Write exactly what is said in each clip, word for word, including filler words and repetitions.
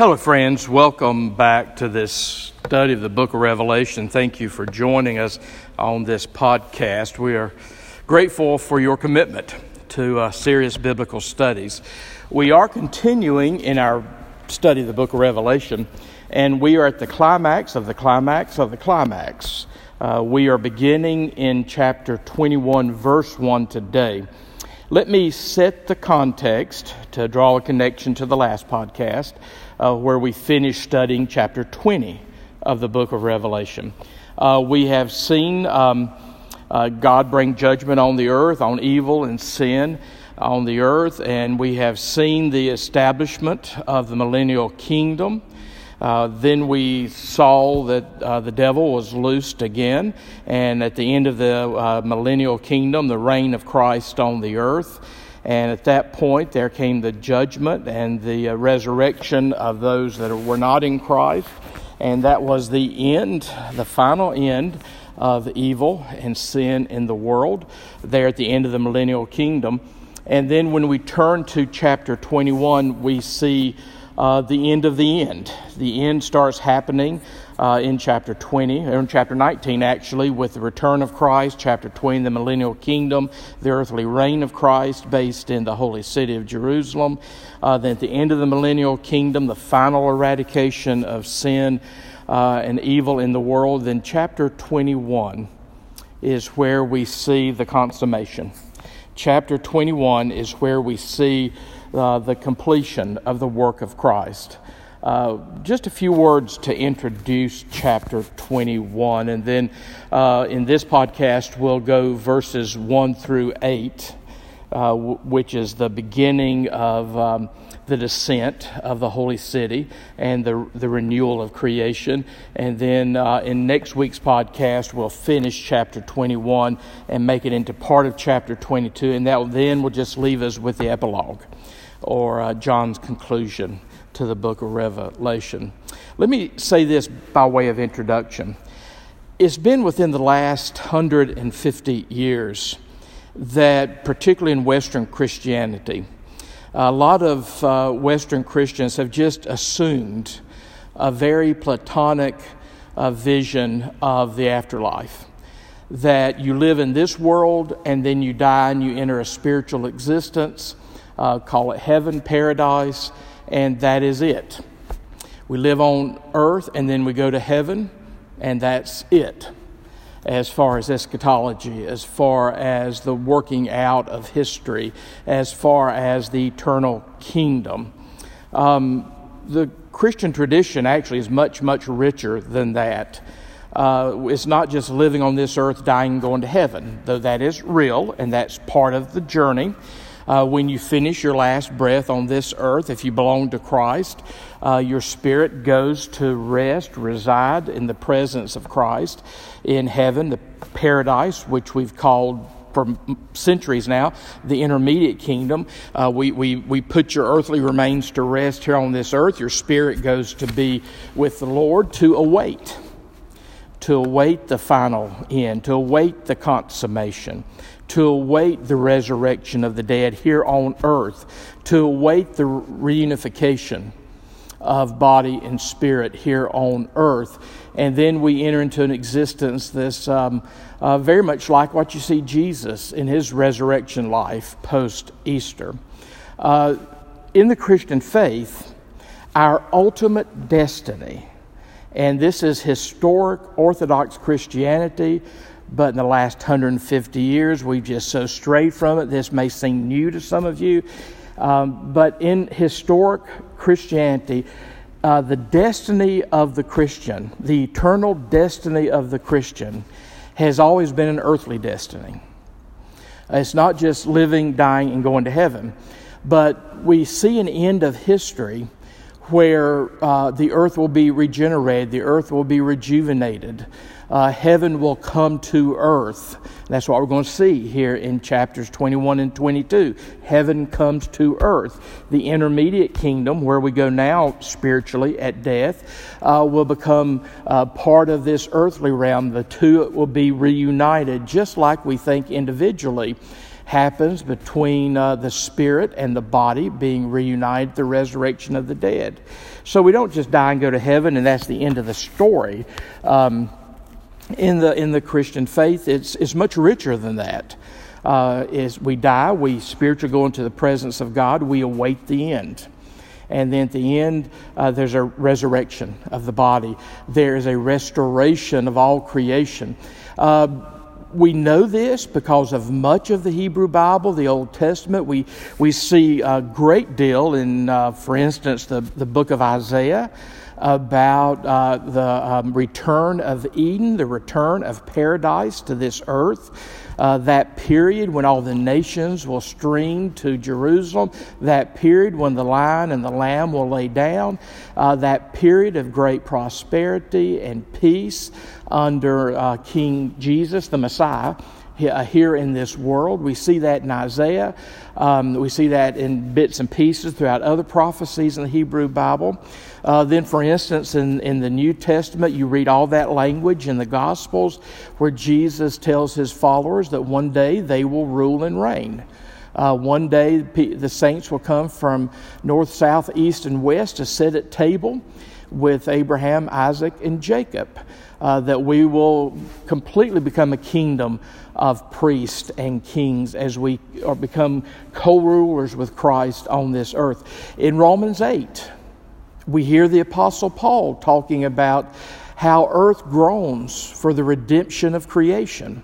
Hello, friends. Welcome back to this study of the book of Revelation. Thank you for joining us on this podcast. We are grateful for your commitment to uh, serious biblical studies. We are continuing in our study of the book of Revelation, and we are at the climax of the climax of the climax. Uh, we are beginning in chapter twenty-one, verse one today. Let me set the context to draw a connection to the last podcast uh, where we finished studying chapter twenty of the book of Revelation. Uh, we have seen um, uh, God bring judgment on the earth, on evil and sin on the earth, and we have seen the establishment of the millennial kingdom. Uh, then we saw that uh, the devil was loosed again, and at the end of the uh, millennial kingdom, the reign of Christ on the earth. And at that point, there came the judgment and the uh, resurrection of those that were not in Christ. And that was the end, the final end of evil and sin in the world, there at the end of the millennial kingdom. And then when we turn to chapter twenty-one, we see Uh, the end of the end. The end starts happening uh, in chapter twenty, or in chapter nineteen actually, with the return of Christ, chapter twenty, the millennial kingdom, the earthly reign of Christ based in the holy city of Jerusalem. Uh, then at the end of the millennial kingdom, the final eradication of sin uh, and evil in the world. Then chapter twenty-one is where we see the consummation. Chapter twenty-one is where we see Uh, the completion of the work of Christ. Uh, just a few words to introduce chapter twenty-one, and then uh, in this podcast we'll go verses one through eight, uh, w- which is the beginning of um, the descent of the holy city and the the renewal of creation. And then uh, in next week's podcast, we'll finish chapter twenty-one and make it into part of chapter twenty-two, and that then will just leave us with the epilogue, or uh, John's conclusion to the book of Revelation. Let me say this by way of introduction. It's been within the last one hundred fifty years that, particularly in Western Christianity, a lot of uh, Western Christians have just assumed a very platonic uh, vision of the afterlife, that you live in this world and then you die and you enter a spiritual existence. Uh, call it heaven, paradise, and that is it. We live on earth, and then we go to heaven, and that's it, as far as eschatology, as far as the working out of history, as far as the eternal kingdom. Um, the Christian tradition actually is much, much richer than that. Uh, it's not just living on this earth, dying, and going to heaven, though that is real, and that's part of the journey. Uh, when you finish your last breath on this earth, if you belong to Christ, uh, your spirit goes to rest, reside in the presence of Christ in heaven, the paradise, which we've called for centuries now, the intermediate kingdom. Uh, we, we, we put your earthly remains to rest here on this earth. Your spirit goes to be with the Lord to await. to await the final end, to await the consummation, to await the resurrection of the dead here on earth, to await the reunification of body and spirit here on earth. And then we enter into an existence that's um, uh, very much like what you see Jesus in his resurrection life post-Easter. Uh, in the Christian faith, our ultimate destiny, and this is historic Orthodox Christianity, but in the last one hundred fifty years, we've just so strayed from it. This may seem new to some of you, um, but in historic Christianity, uh, the destiny of the Christian, the eternal destiny of the Christian, has always been an earthly destiny. It's not just living, dying, and going to heaven, but we see an end of history where uh, the earth will be regenerated, the earth will be rejuvenated, uh, heaven will come to earth. That's what we're going to see here in chapters twenty-one and twenty-two. Heaven comes to earth. The intermediate kingdom, where we go now spiritually at death, uh, will become uh, part of this earthly realm. The two will be reunited, just like we think individually happens between uh, the spirit and the body being reunited, the resurrection of the dead. So we don't just die and go to heaven, and that's the end of the story. Um, in the in the Christian faith, it's it's much richer than that. Uh, is we die, we spiritually go into the presence of God, we await the end. And then at the end, uh, there's a resurrection of the body. There is a restoration of all creation. Uh, we know this because of much of the Hebrew Bible, the Old Testament. We we see a great deal in, uh, for instance, the, the book of Isaiah about uh, the um, return of Eden, the return of paradise to this earth. Uh, that period when all the nations will stream to Jerusalem, that period when the lion and the lamb will lay down, uh, that period of great prosperity and peace under uh, King Jesus, the Messiah, here in this world. We see that in Isaiah. Um, we see that in bits and pieces throughout other prophecies in the Hebrew Bible. Uh, then, for instance, in, in the New Testament, you read all that language in the Gospels where Jesus tells his followers that one day they will rule and reign. Uh, one day the saints will come from north, south, east, and west to sit at table with Abraham, Isaac, and Jacob. Uh, that we will completely become a kingdom of priests and kings as we are become co-rulers with Christ on this earth. In Romans eight, we hear the Apostle Paul talking about how earth groans for the redemption of creation.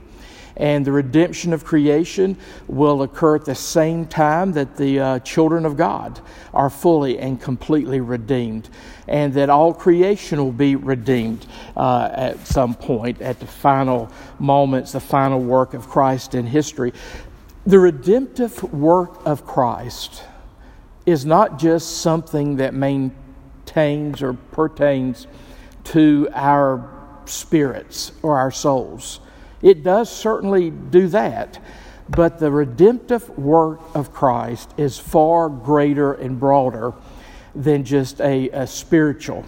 And the redemption of creation will occur at the same time that the uh, children of God are fully and completely redeemed. And that all creation will be redeemed uh, at some point, at the final moments, the final work of Christ in history. The redemptive work of Christ is not just something that maintains or pertains to our spirits or our souls. It does certainly do that, but the redemptive work of Christ is far greater and broader than just a, a spiritual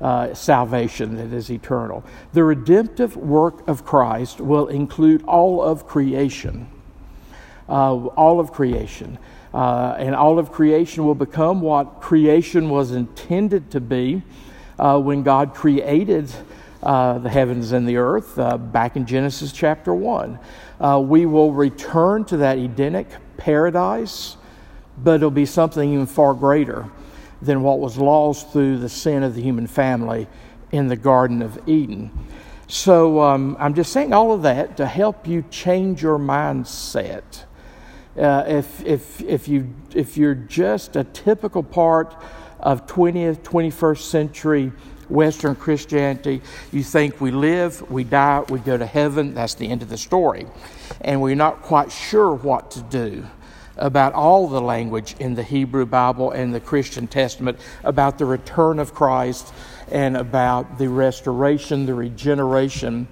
uh, salvation that is eternal. The redemptive work of Christ will include all of creation, uh, all of creation. Uh, and all of creation will become what creation was intended to be uh, when God created Uh, the heavens and the earth, uh, back in Genesis chapter one. Uh, we will return to that Edenic paradise, but it'll be something even far greater than what was lost through the sin of the human family in the Garden of Eden. So um, I'm just saying all of that to help you change your mindset. Uh, if if if you if you're just a typical part of twentieth, twenty-first century Western Christianity, you think we live, we die, we go to heaven, that's the end of the story. And we're not quite sure what to do about all the language in the Hebrew Bible and the Christian Testament about the return of Christ and about the restoration, the regeneration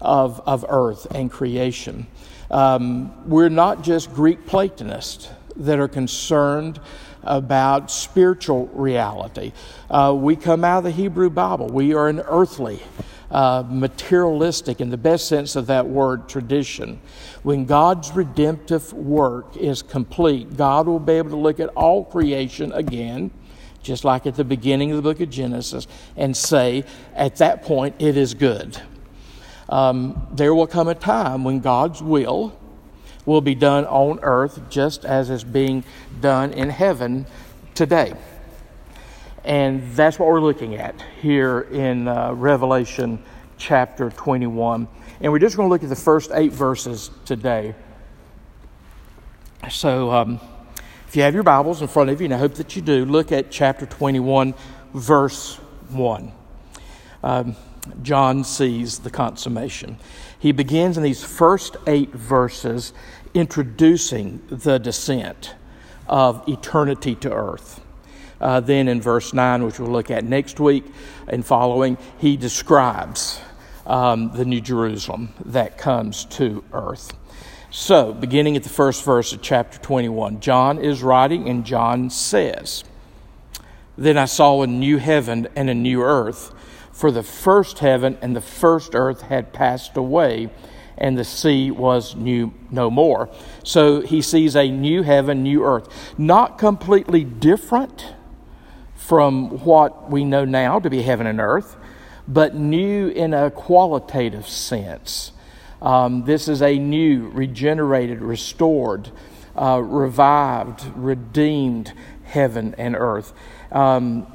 of, of earth and creation. Um, we're not just Greek Platonists that are concerned about spiritual reality. Uh, we come out of the Hebrew Bible. We are an earthly, uh, materialistic, in the best sense of that word, tradition. When God's redemptive work is complete, God will be able to look at all creation again, just like at the beginning of the book of Genesis, and say, at that point, it is good. Um, there will come a time when God's will will be done on earth just as it's being done in heaven today. And that's what we're looking at here in uh, Revelation chapter twenty-one. And we're just going to look at the first eight verses today. So um, if you have your Bibles in front of you, and I hope that you do, look at chapter twenty-one, verse one. Um, John sees the consummation. He begins in these first eight verses introducing the descent of eternity to earth. Uh, then in verse nine, which we'll look at next week and following, he describes um, the New Jerusalem that comes to earth. So, beginning at the first verse of chapter twenty-one, John is writing, and John says, "Then I saw a new heaven and a new earth, for the first heaven and the first earth had passed away, and the sea was new no more. So he sees a new heaven, new earth. Not completely different from what we know now to be heaven and earth, but new in a qualitative sense. Um, this is a new, regenerated, restored, uh, revived, redeemed heaven and earth. Um,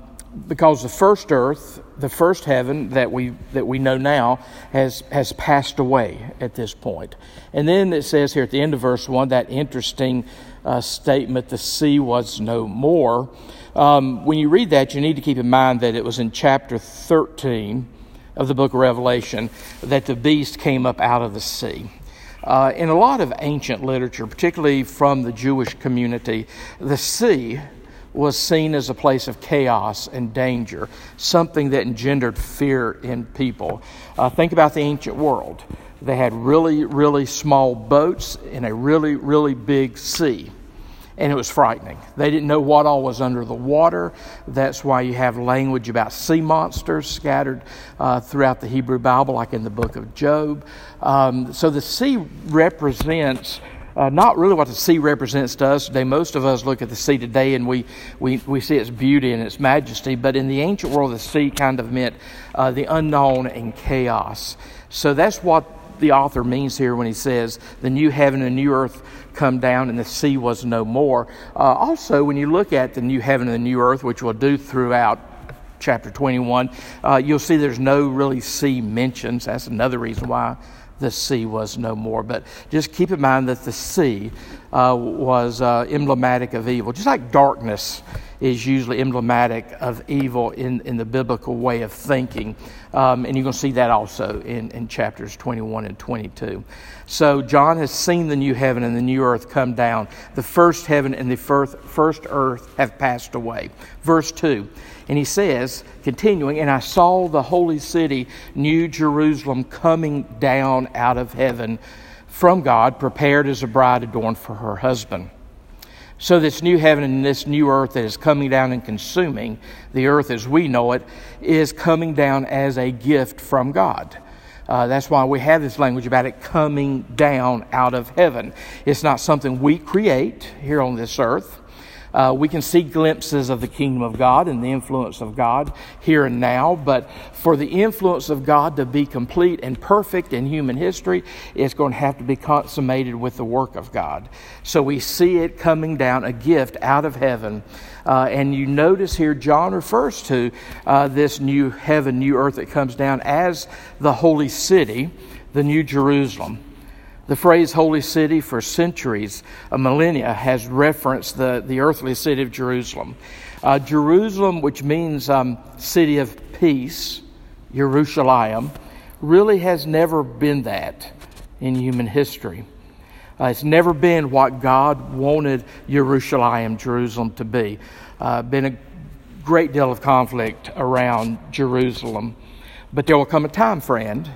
because the first earth, the first heaven that we that we know now has has passed away at this point. And then it says here at the end of verse one, that interesting uh, statement, the sea was no more. Um, when you read that, you need to keep in mind that it was in chapter thirteen of the book of Revelation that the beast came up out of the sea. Uh, in a lot of ancient literature, particularly from the Jewish community, the sea was seen as a place of chaos and danger, something that engendered fear in people. Uh, think about the ancient world. They had really, really small boats in a really, really big sea, and it was frightening. They didn't know what all was under the water. That's why you have language about sea monsters scattered uh, throughout the Hebrew Bible, like in the book of Job. Um, so the sea represents... Uh, not really what the sea represents to us today. Most of us look at the sea today and we, we, we see its beauty and its majesty. But in the ancient world, the sea kind of meant uh, the unknown and chaos. So that's what the author means here when he says, the new heaven and new earth come down and the sea was no more. Uh, also, when you look at the new heaven and the new earth, which we'll do throughout chapter twenty-one, uh, you'll see there's no really sea mentions. That's another reason why the sea was no more. But just keep in mind that the sea uh, was uh, emblematic of evil. Just like darkness is usually emblematic of evil in, in the biblical way of thinking. Um, and you're going to see that also in, in chapters twenty-one and twenty-two. So John has seen the new heaven and the new earth come down. The first heaven and the first, first earth have passed away. Verse two, and he says, continuing, and I saw the holy city, New Jerusalem, coming down out of heaven from God, prepared as a bride adorned for her husband. So this new heaven and this new earth that is coming down and consuming the earth as we know it is coming down as a gift from God. Uh, that's why we have this language about it coming down out of heaven. It's not something we create here on this earth. Uh, we can see glimpses of the kingdom of God and the influence of God here and now, but for the influence of God to be complete and perfect in human history, it's going to have to be consummated with the work of God. So we see it coming down, a gift out of heaven. Uh, and you notice here John refers to uh, this new heaven, new earth that comes down as the holy city, the New Jerusalem. The phrase holy city for centuries, a millennia, has referenced the, the earthly city of Jerusalem. Uh, Jerusalem, which means um, city of peace, Yerushalayim, really has never been that in human history. Uh, it's never been what God wanted Yerushalayim, Jerusalem, to be. Uh, been a great deal of conflict around Jerusalem. But there will come a time, friend,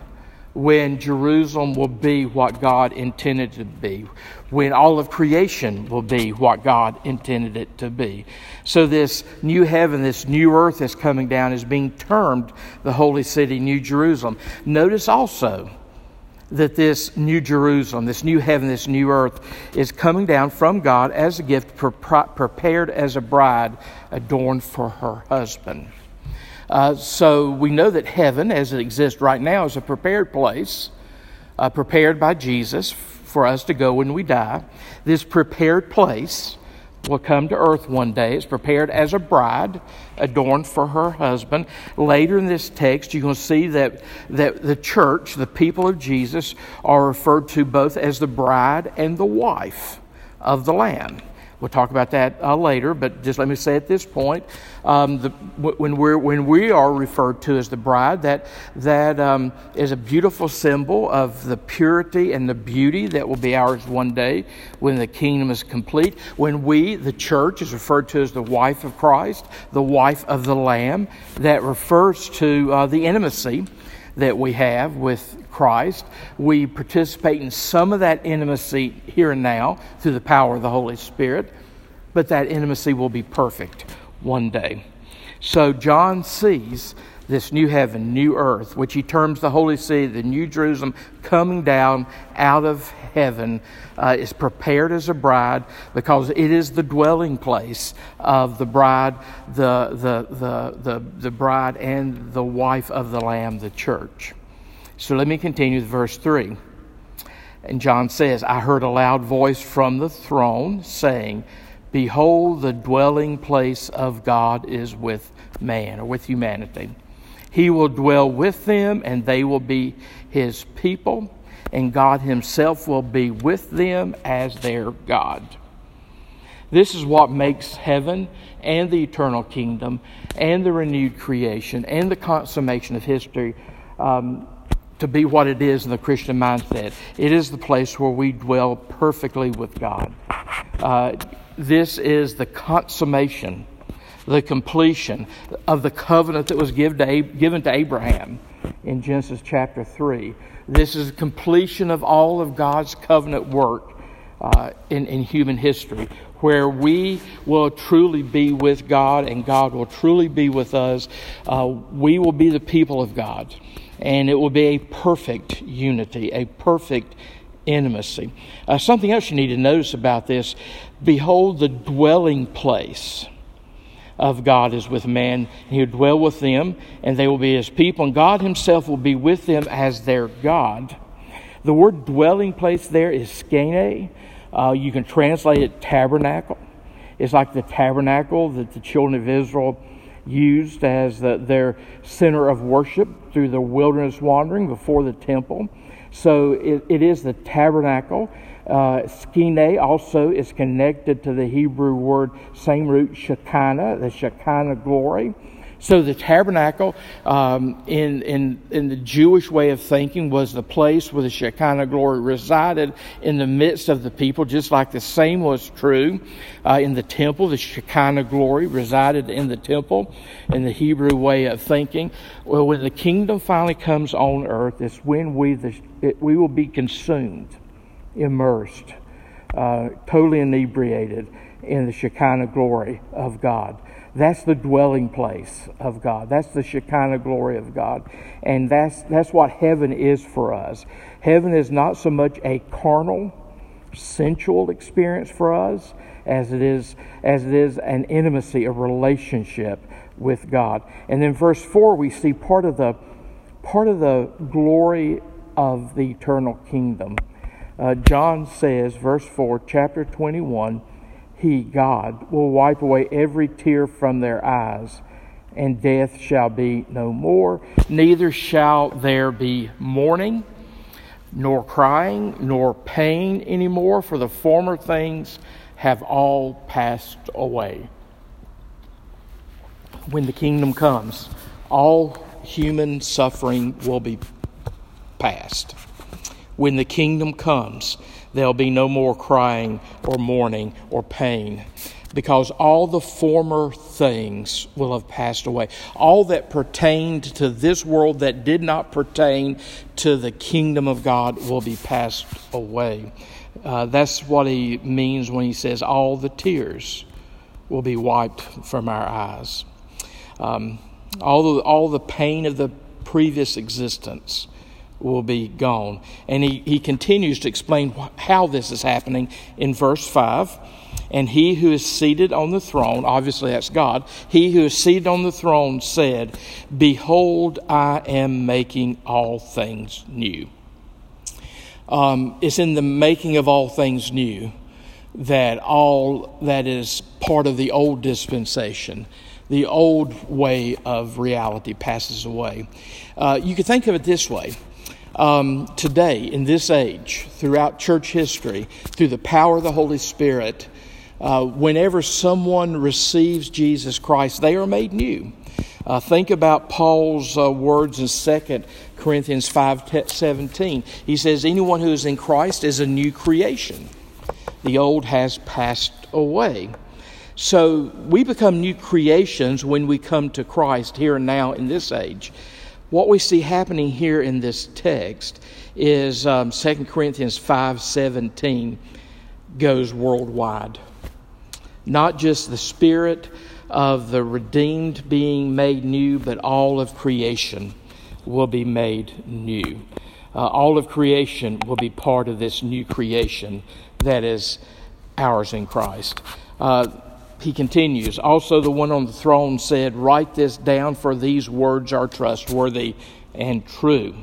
when Jerusalem will be what God intended to be, when all of creation will be what God intended it to be. So this new heaven, this new earth that's coming down is being termed the holy city, New Jerusalem. Notice also that this New Jerusalem, this new heaven, this new earth is coming down from God as a gift prepared as a bride adorned for her husband. Uh, so we know that heaven, as it exists right now, is a prepared place, uh, prepared by Jesus for us to go when we die. This prepared place will come to earth one day. It's prepared as a bride adorned for her husband. Later in this text, you're going to see that, that the church, the people of Jesus, are referred to both as the bride and the wife of the Lamb. We'll talk about that uh, later, but just let me say at this point, um, the, when we're when we are referred to as the bride, that that um, is a beautiful symbol of the purity and the beauty that will be ours one day when the kingdom is complete. When we, the church, is referred to as the wife of Christ, the wife of the Lamb, that refers to uh, the intimacy that we have with Christ. We participate in some of that intimacy here and now through the power of the Holy Spirit, but that intimacy will be perfect one day. So John sees this new heaven, new earth, which he terms the Holy City, the New Jerusalem, coming down out of heaven, uh, is prepared as a bride because it is the dwelling place of the bride, the the the the, the bride and the wife of the Lamb, the church. So let me continue with verse three. And John says, I heard a loud voice from the throne saying, Behold, the dwelling place of God is with man, or with humanity. He will dwell with them, and they will be his people, and God himself will be with them as their God. This is what makes heaven and the eternal kingdom and the renewed creation and the consummation of history um, to be what it is in the Christian mindset. It is the place where we dwell perfectly with God. Uh, this is the consummation, the completion of the covenant that was give to, given to Abraham in Genesis chapter three. This is the completion of all of God's covenant work uh, in, in human history, where we will truly be with God and God will truly be with us. Uh, we will be the people of God. And it will be a perfect unity, a perfect intimacy. Uh, something else you need to notice about this. Behold, the dwelling place of God is with man. He will dwell with them, and they will be his people. And God himself will be with them as their God. The word dwelling place there is skene. Uh, you can translate it tabernacle. It's like the tabernacle that the children of Israel used as the, their center of worship through the wilderness wandering before the temple. So it, it is the tabernacle. Uh, skene also is connected to the Hebrew word, same root, Shekinah, the Shekinah glory. So the tabernacle um, in, in, in the Jewish way of thinking was the place where the Shekinah glory resided in the midst of the people, just like the same was true uh, in the temple. The Shekinah glory resided in the temple in the Hebrew way of thinking. Well, when the kingdom finally comes on earth, it's when we, the, it, we will be consumed, immersed, uh, totally inebriated in the Shekinah glory of God. That's the dwelling place of God. That's the Shekinah glory of God. And that's that's what heaven is for us. Heaven is not so much a carnal, sensual experience for us as it is as it is an intimacy, a relationship with God. And in verse four we see part of the part of the glory of the eternal kingdom. Uh, John says, verse four, chapter twenty-one, He, God, will wipe away every tear from their eyes, and death shall be no more. Neither shall there be mourning, nor crying, nor pain anymore, for the former things have all passed away. When the kingdom comes, all human suffering will be past. When the kingdom comes, there'll be no more crying or mourning or pain, because all the former things will have passed away. All that pertained to this world that did not pertain to the kingdom of God will be passed away. Uh, that's what he means when he says all the tears will be wiped from our eyes. Um, all, the, all the pain of the previous existence will be gone. And he, he continues to explain wh- how this is happening in verse five. And he who is seated on the throne, obviously that's God, he who is seated on the throne said, Behold, I am making all things new. Um, it's in the making of all things new that all that is part of the old dispensation, the old way of reality, passes away. Uh, you can think of it this way. Um, today, in this age, throughout church history, through the power of the Holy Spirit, uh, whenever someone receives Jesus Christ, they are made new. Uh, think about Paul's uh, words in Second Corinthians five seventeen. He says, anyone who is in Christ is a new creation. The old has passed away. So we become new creations when we come to Christ here and now in this age. What we see happening here in this text is um, Second Corinthians five seventeen goes worldwide. Not just the Spirit, of the redeemed being made new, but all of creation will be made new. Uh, all of creation will be part of this new creation that is ours in Christ. Uh, he continues, also the one on the throne said, "Write this down, for these words are trustworthy and true."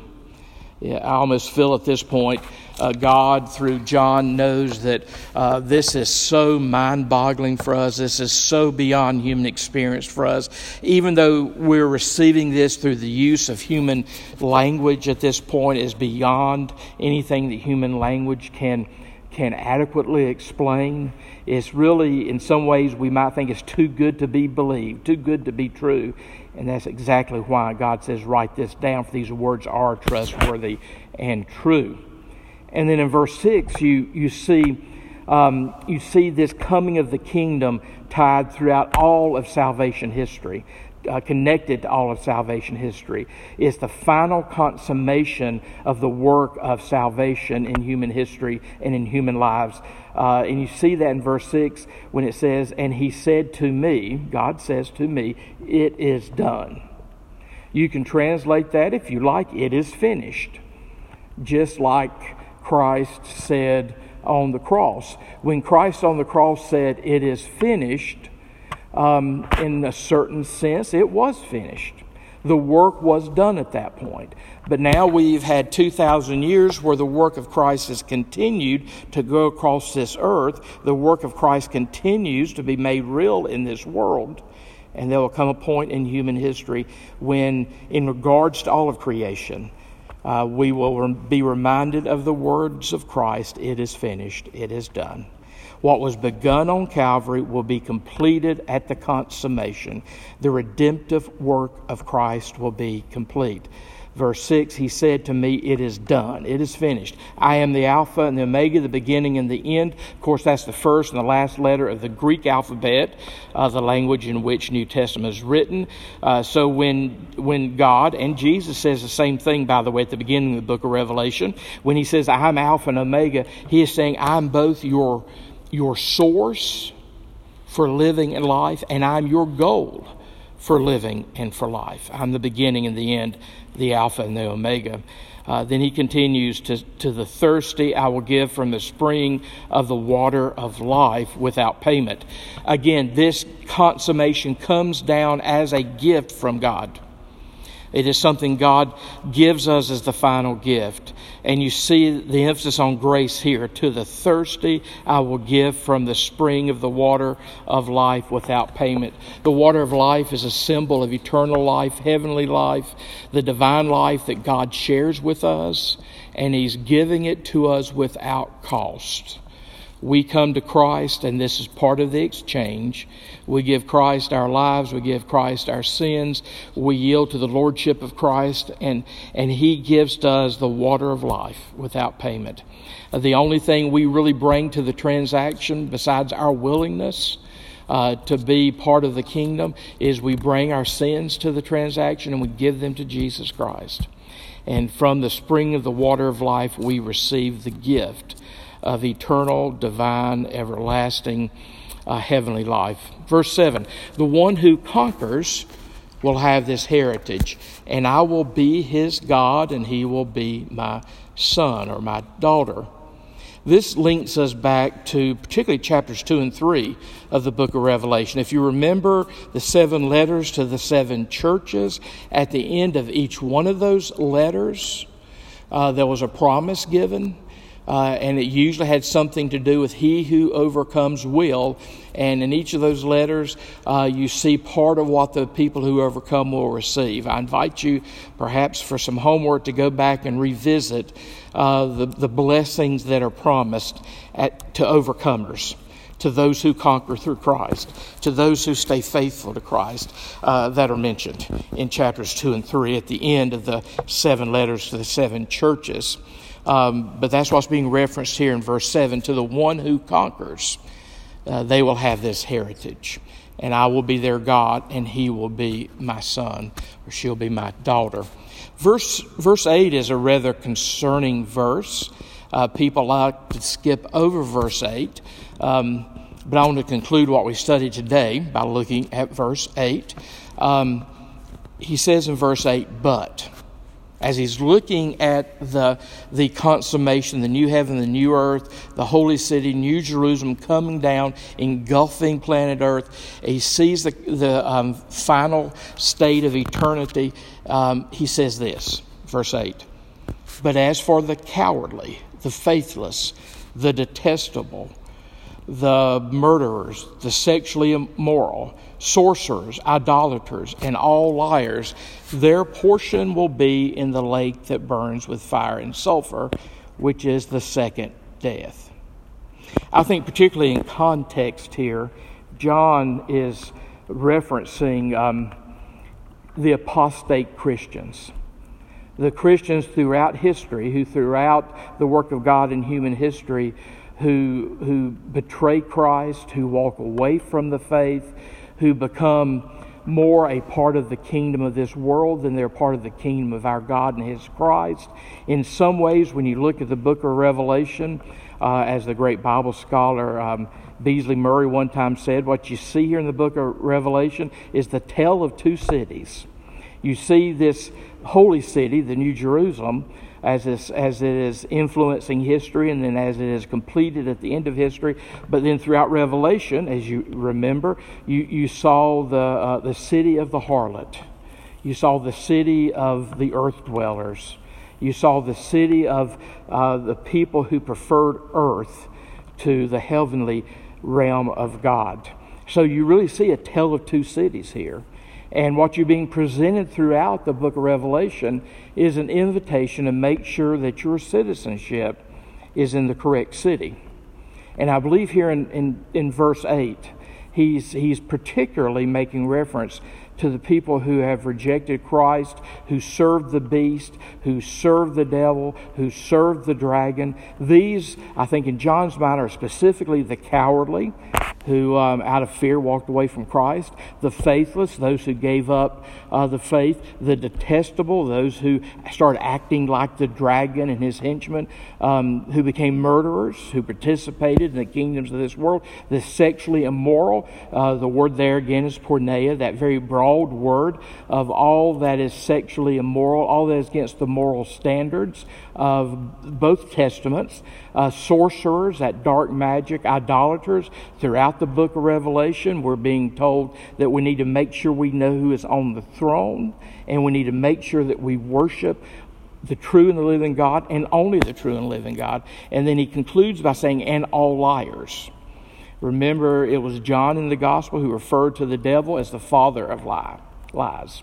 Yeah, I almost feel at this point, uh, God through John knows that uh, this is so mind-boggling for us. This is so beyond human experience for us. Even though we're receiving this through the use of human language at this point, is beyond anything that human language can can adequately explain. It's really, in some ways, we might think it's too good to be believed, too good to be true. And that's exactly why God says, write this down, for these words are trustworthy and true. And then in verse six, you you see um, you see this coming of the kingdom tied throughout all of salvation history, uh, connected to all of salvation history. It's the final consummation of the work of salvation in human history and in human lives. Uh, and you see that in verse six when it says, "And he said to me," God says to me, "It is done." You can translate that if you like, "It is finished." Just like Christ said on the cross. When Christ on the cross said, "It is finished," um, in a certain sense, it was finished. The work was done at that point. But now we've had two thousand years where the work of Christ has continued to go across this earth. The work of Christ continues to be made real in this world. And there will come a point in human history when, in regards to all of creation, uh, we will rem- be reminded of the words of Christ, "It is finished, it is done." What was begun on Calvary will be completed at the consummation. The redemptive work of Christ will be complete. Verse six, "He said to me, it is done." It is finished. I am the Alpha and the Omega, the beginning and the end. Of course, that's the first and the last letter of the Greek alphabet, uh, the language in which New Testament is written. Uh, so when when God and Jesus says the same thing, by the way, at the beginning of the book of Revelation, when he says, "I'm Alpha and Omega," he is saying, "I'm both your your source for living and life, and I'm your goal for living and for life. I'm the beginning and the end, the Alpha and the Omega." Uh, then he continues, to, to the thirsty I will give from the spring of the water of life without payment. Again, this consummation comes down as a gift from God. It is something God gives us as the final gift. And you see the emphasis on grace here. To the thirsty, I will give from the spring of the water of life without payment. The water of life is a symbol of eternal life, heavenly life, the divine life that God shares with us. And he's giving it to us without cost. We come to Christ, and this is part of the exchange. We give Christ our lives. We give Christ our sins. We yield to the lordship of Christ, and, and he gives to us the water of life without payment. The only thing we really bring to the transaction, besides our willingness uh, to be part of the kingdom, is we bring our sins to the transaction and we give them to Jesus Christ. And from the spring of the water of life, we receive the gift of eternal, divine, everlasting, uh, heavenly life. Verse seven, "The one who conquers will have this heritage, and I will be his God, and he will be my son," or my daughter. This links us back to particularly chapters two and three of the book of Revelation. If you remember the seven letters to the seven churches, at the end of each one of those letters, uh, there was a promise given. Uh, and it usually had something to do with he who overcomes will. And in each of those letters, uh, you see part of what the people who overcome will receive. I invite you, perhaps for some homework, to go back and revisit uh, the, the blessings that are promised at, to overcomers, to those who conquer through Christ, to those who stay faithful to Christ, uh, that are mentioned in chapters two and three at the end of the seven letters to the seven churches. Um, but that's what's being referenced here in verse seven. To the one who conquers, uh, they will have this heritage. And I will be their God, and he will be my son, or she'll be my daughter. Verse verse eight is a rather concerning verse. Uh, people like to skip over verse eight. Um, But I want to conclude what we studied today by looking at verse eight. Um, he says in verse eight, but as he's looking at the the consummation, the new heaven, the new earth, the holy city, New Jerusalem coming down, engulfing planet Earth, he sees the, the um, final state of eternity. Um, he says this, verse eight, but as for the cowardly, the faithless, the detestable, the murderers, the sexually immoral, sorcerers, idolaters, and all liars, their portion will be in the lake that burns with fire and sulfur, which is the second death. I think particularly in context here, John is referencing um, the apostate Christians. The Christians throughout history, who throughout the work of God in human history, who who betray Christ, who walk away from the faith, who become more a part of the kingdom of this world than they're part of the kingdom of our God and His Christ. In some ways, when you look at the book of Revelation, uh, as the great Bible scholar um, Beasley Murray one time said, what you see here in the book of Revelation is the tale of two cities. You see this holy city, the New Jerusalem, as this, as it is influencing history, and then as it is completed at the end of history. But then throughout Revelation, as you remember, you, you saw the uh, the city of the harlot. You saw the city of the earth dwellers. You saw the city of uh, the people who preferred earth to the heavenly realm of God. So you really see a tale of two cities here. And what you're being presented throughout the book of Revelation is an invitation to make sure that your citizenship is in the correct city. And I believe here in, in, in verse eight, he's, he's particularly making reference to the people who have rejected Christ, who served the beast, who served the devil, who served the dragon. These, I think in John's mind, are specifically the cowardly, who um, out of fear walked away from Christ, the faithless, those who gave up uh, the faith, the detestable, those who started acting like the dragon and his henchmen, um, who became murderers, who participated in the kingdoms of this world, the sexually immoral. Uh, the word there again is porneia, that very broad word of all that is sexually immoral, all that is against the moral standards of both testaments, uh, sorcerers, that dark magic, idolaters. Throughout the book of Revelation, we're being told that we need to make sure we know who is on the throne, and we need to make sure that we worship the true and the living God, and only the true and living God. And then he concludes by saying, and all liars. Remember, it was John in the gospel who referred to the devil as the father of lie, lies.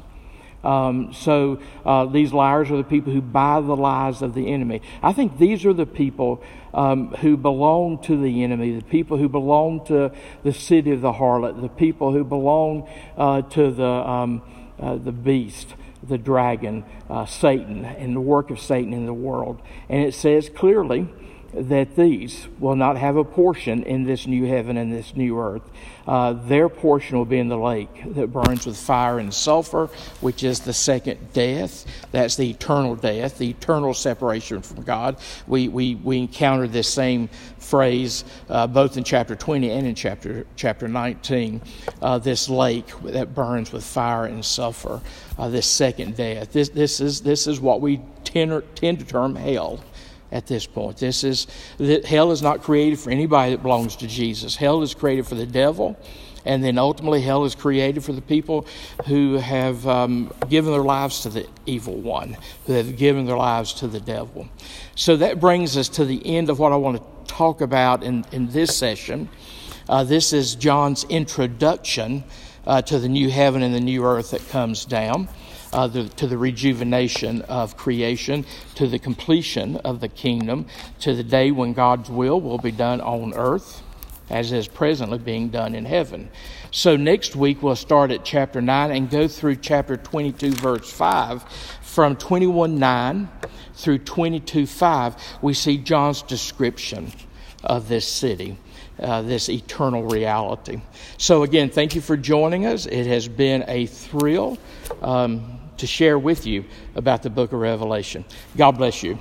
Um, so uh, these liars are the people who buy the lies of the enemy. I think these are the people um, who belong to the enemy, the people who belong to the city of the harlot, the people who belong uh, to the um, uh, the beast, the dragon, uh, Satan, and the work of Satan in the world. And it says clearly that these will not have a portion in this new heaven and this new earth. Uh, their portion will be in the lake that burns with fire and sulfur, which is the second death. That's the eternal death, the eternal separation from God. We we we encountered this same phrase uh, both in chapter twenty and in chapter chapter nineteen. Uh, this lake that burns with fire and sulfur, uh, this second death. This this is this is what we tend, tend to term hell. At this point, this is that hell is not created for anybody that belongs to Jesus. Hell is created for the devil, and then ultimately hell is created for the people who have um, given their lives to the evil one, who have given their lives to the devil. So that brings us to the end of what I want to talk about in, in this session. Uh, this is John's introduction uh, to the new heaven and the new earth that comes down. Uh, the, to the rejuvenation of creation, to the completion of the kingdom, to the day when God's will will be done on earth, as is presently being done in heaven. So next week we'll start at chapter nine and go through chapter twenty-two, verse five. From twenty-one nine through twenty-two five, we see John's description of this city. Uh, this eternal reality. So again, thank you for joining us. It has been a thrill um, to share with you about the book of Revelation. God bless you.